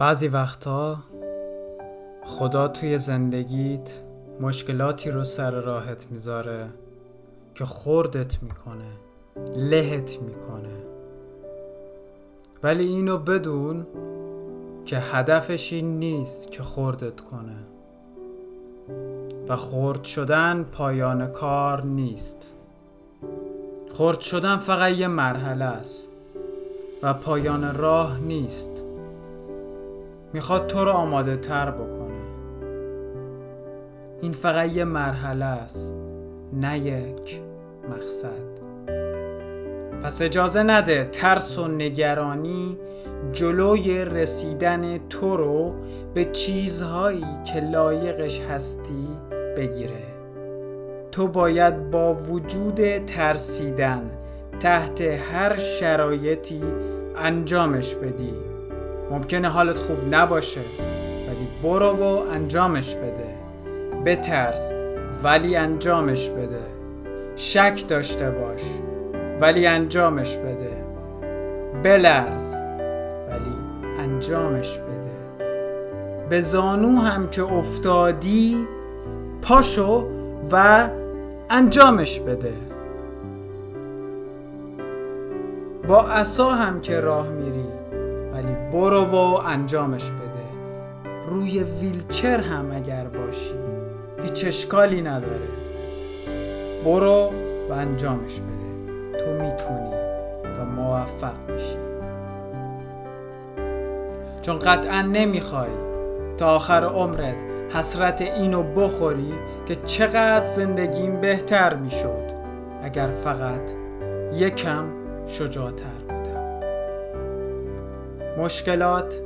بعضی وقتا خدا توی زندگیت مشکلاتی رو سر راهت میذاره که خوردت میکنه، لهت میکنه، ولی اینو بدون که هدفش این نیست که خوردت کنه و خورد شدن پایان کار نیست. خورد شدن فقط یه مرحله است و پایان راه نیست. میخواد تو رو آماده تر بکنه. این فقط یه مرحله است، نه یک مقصد. پس اجازه نده ترس و نگرانی جلوی رسیدن تو رو به چیزهایی که لایقش هستی بگیره. تو باید با وجود ترسیدن تحت هر شرایطی انجامش بدی. ممکنه حالت خوب نباشه، ولی برو و انجامش بده. بترس، ولی انجامش بده. شک داشته باش، ولی انجامش بده. بلرز، ولی انجامش بده. به زانو هم که افتادی پاشو و انجامش بده. با عصا هم که راه میری، ولی برو و انجامش بده. روی ویلچر هم اگر باشی هیچ اشکالی نداره، برو و انجامش بده. تو میتونی و موفق میشی، چون قطعا نمیخوای تا آخر عمرت حسرت اینو بخوری که چقدر زندگیم بهتر میشد اگر فقط یکم شجاعتر بودم. مشکلات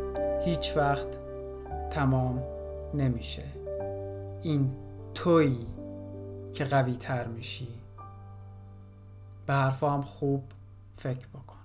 هیچ وقت تمام نمیشه. این تویی که قوی تر میشی. به حرفام خوب فکر بکن.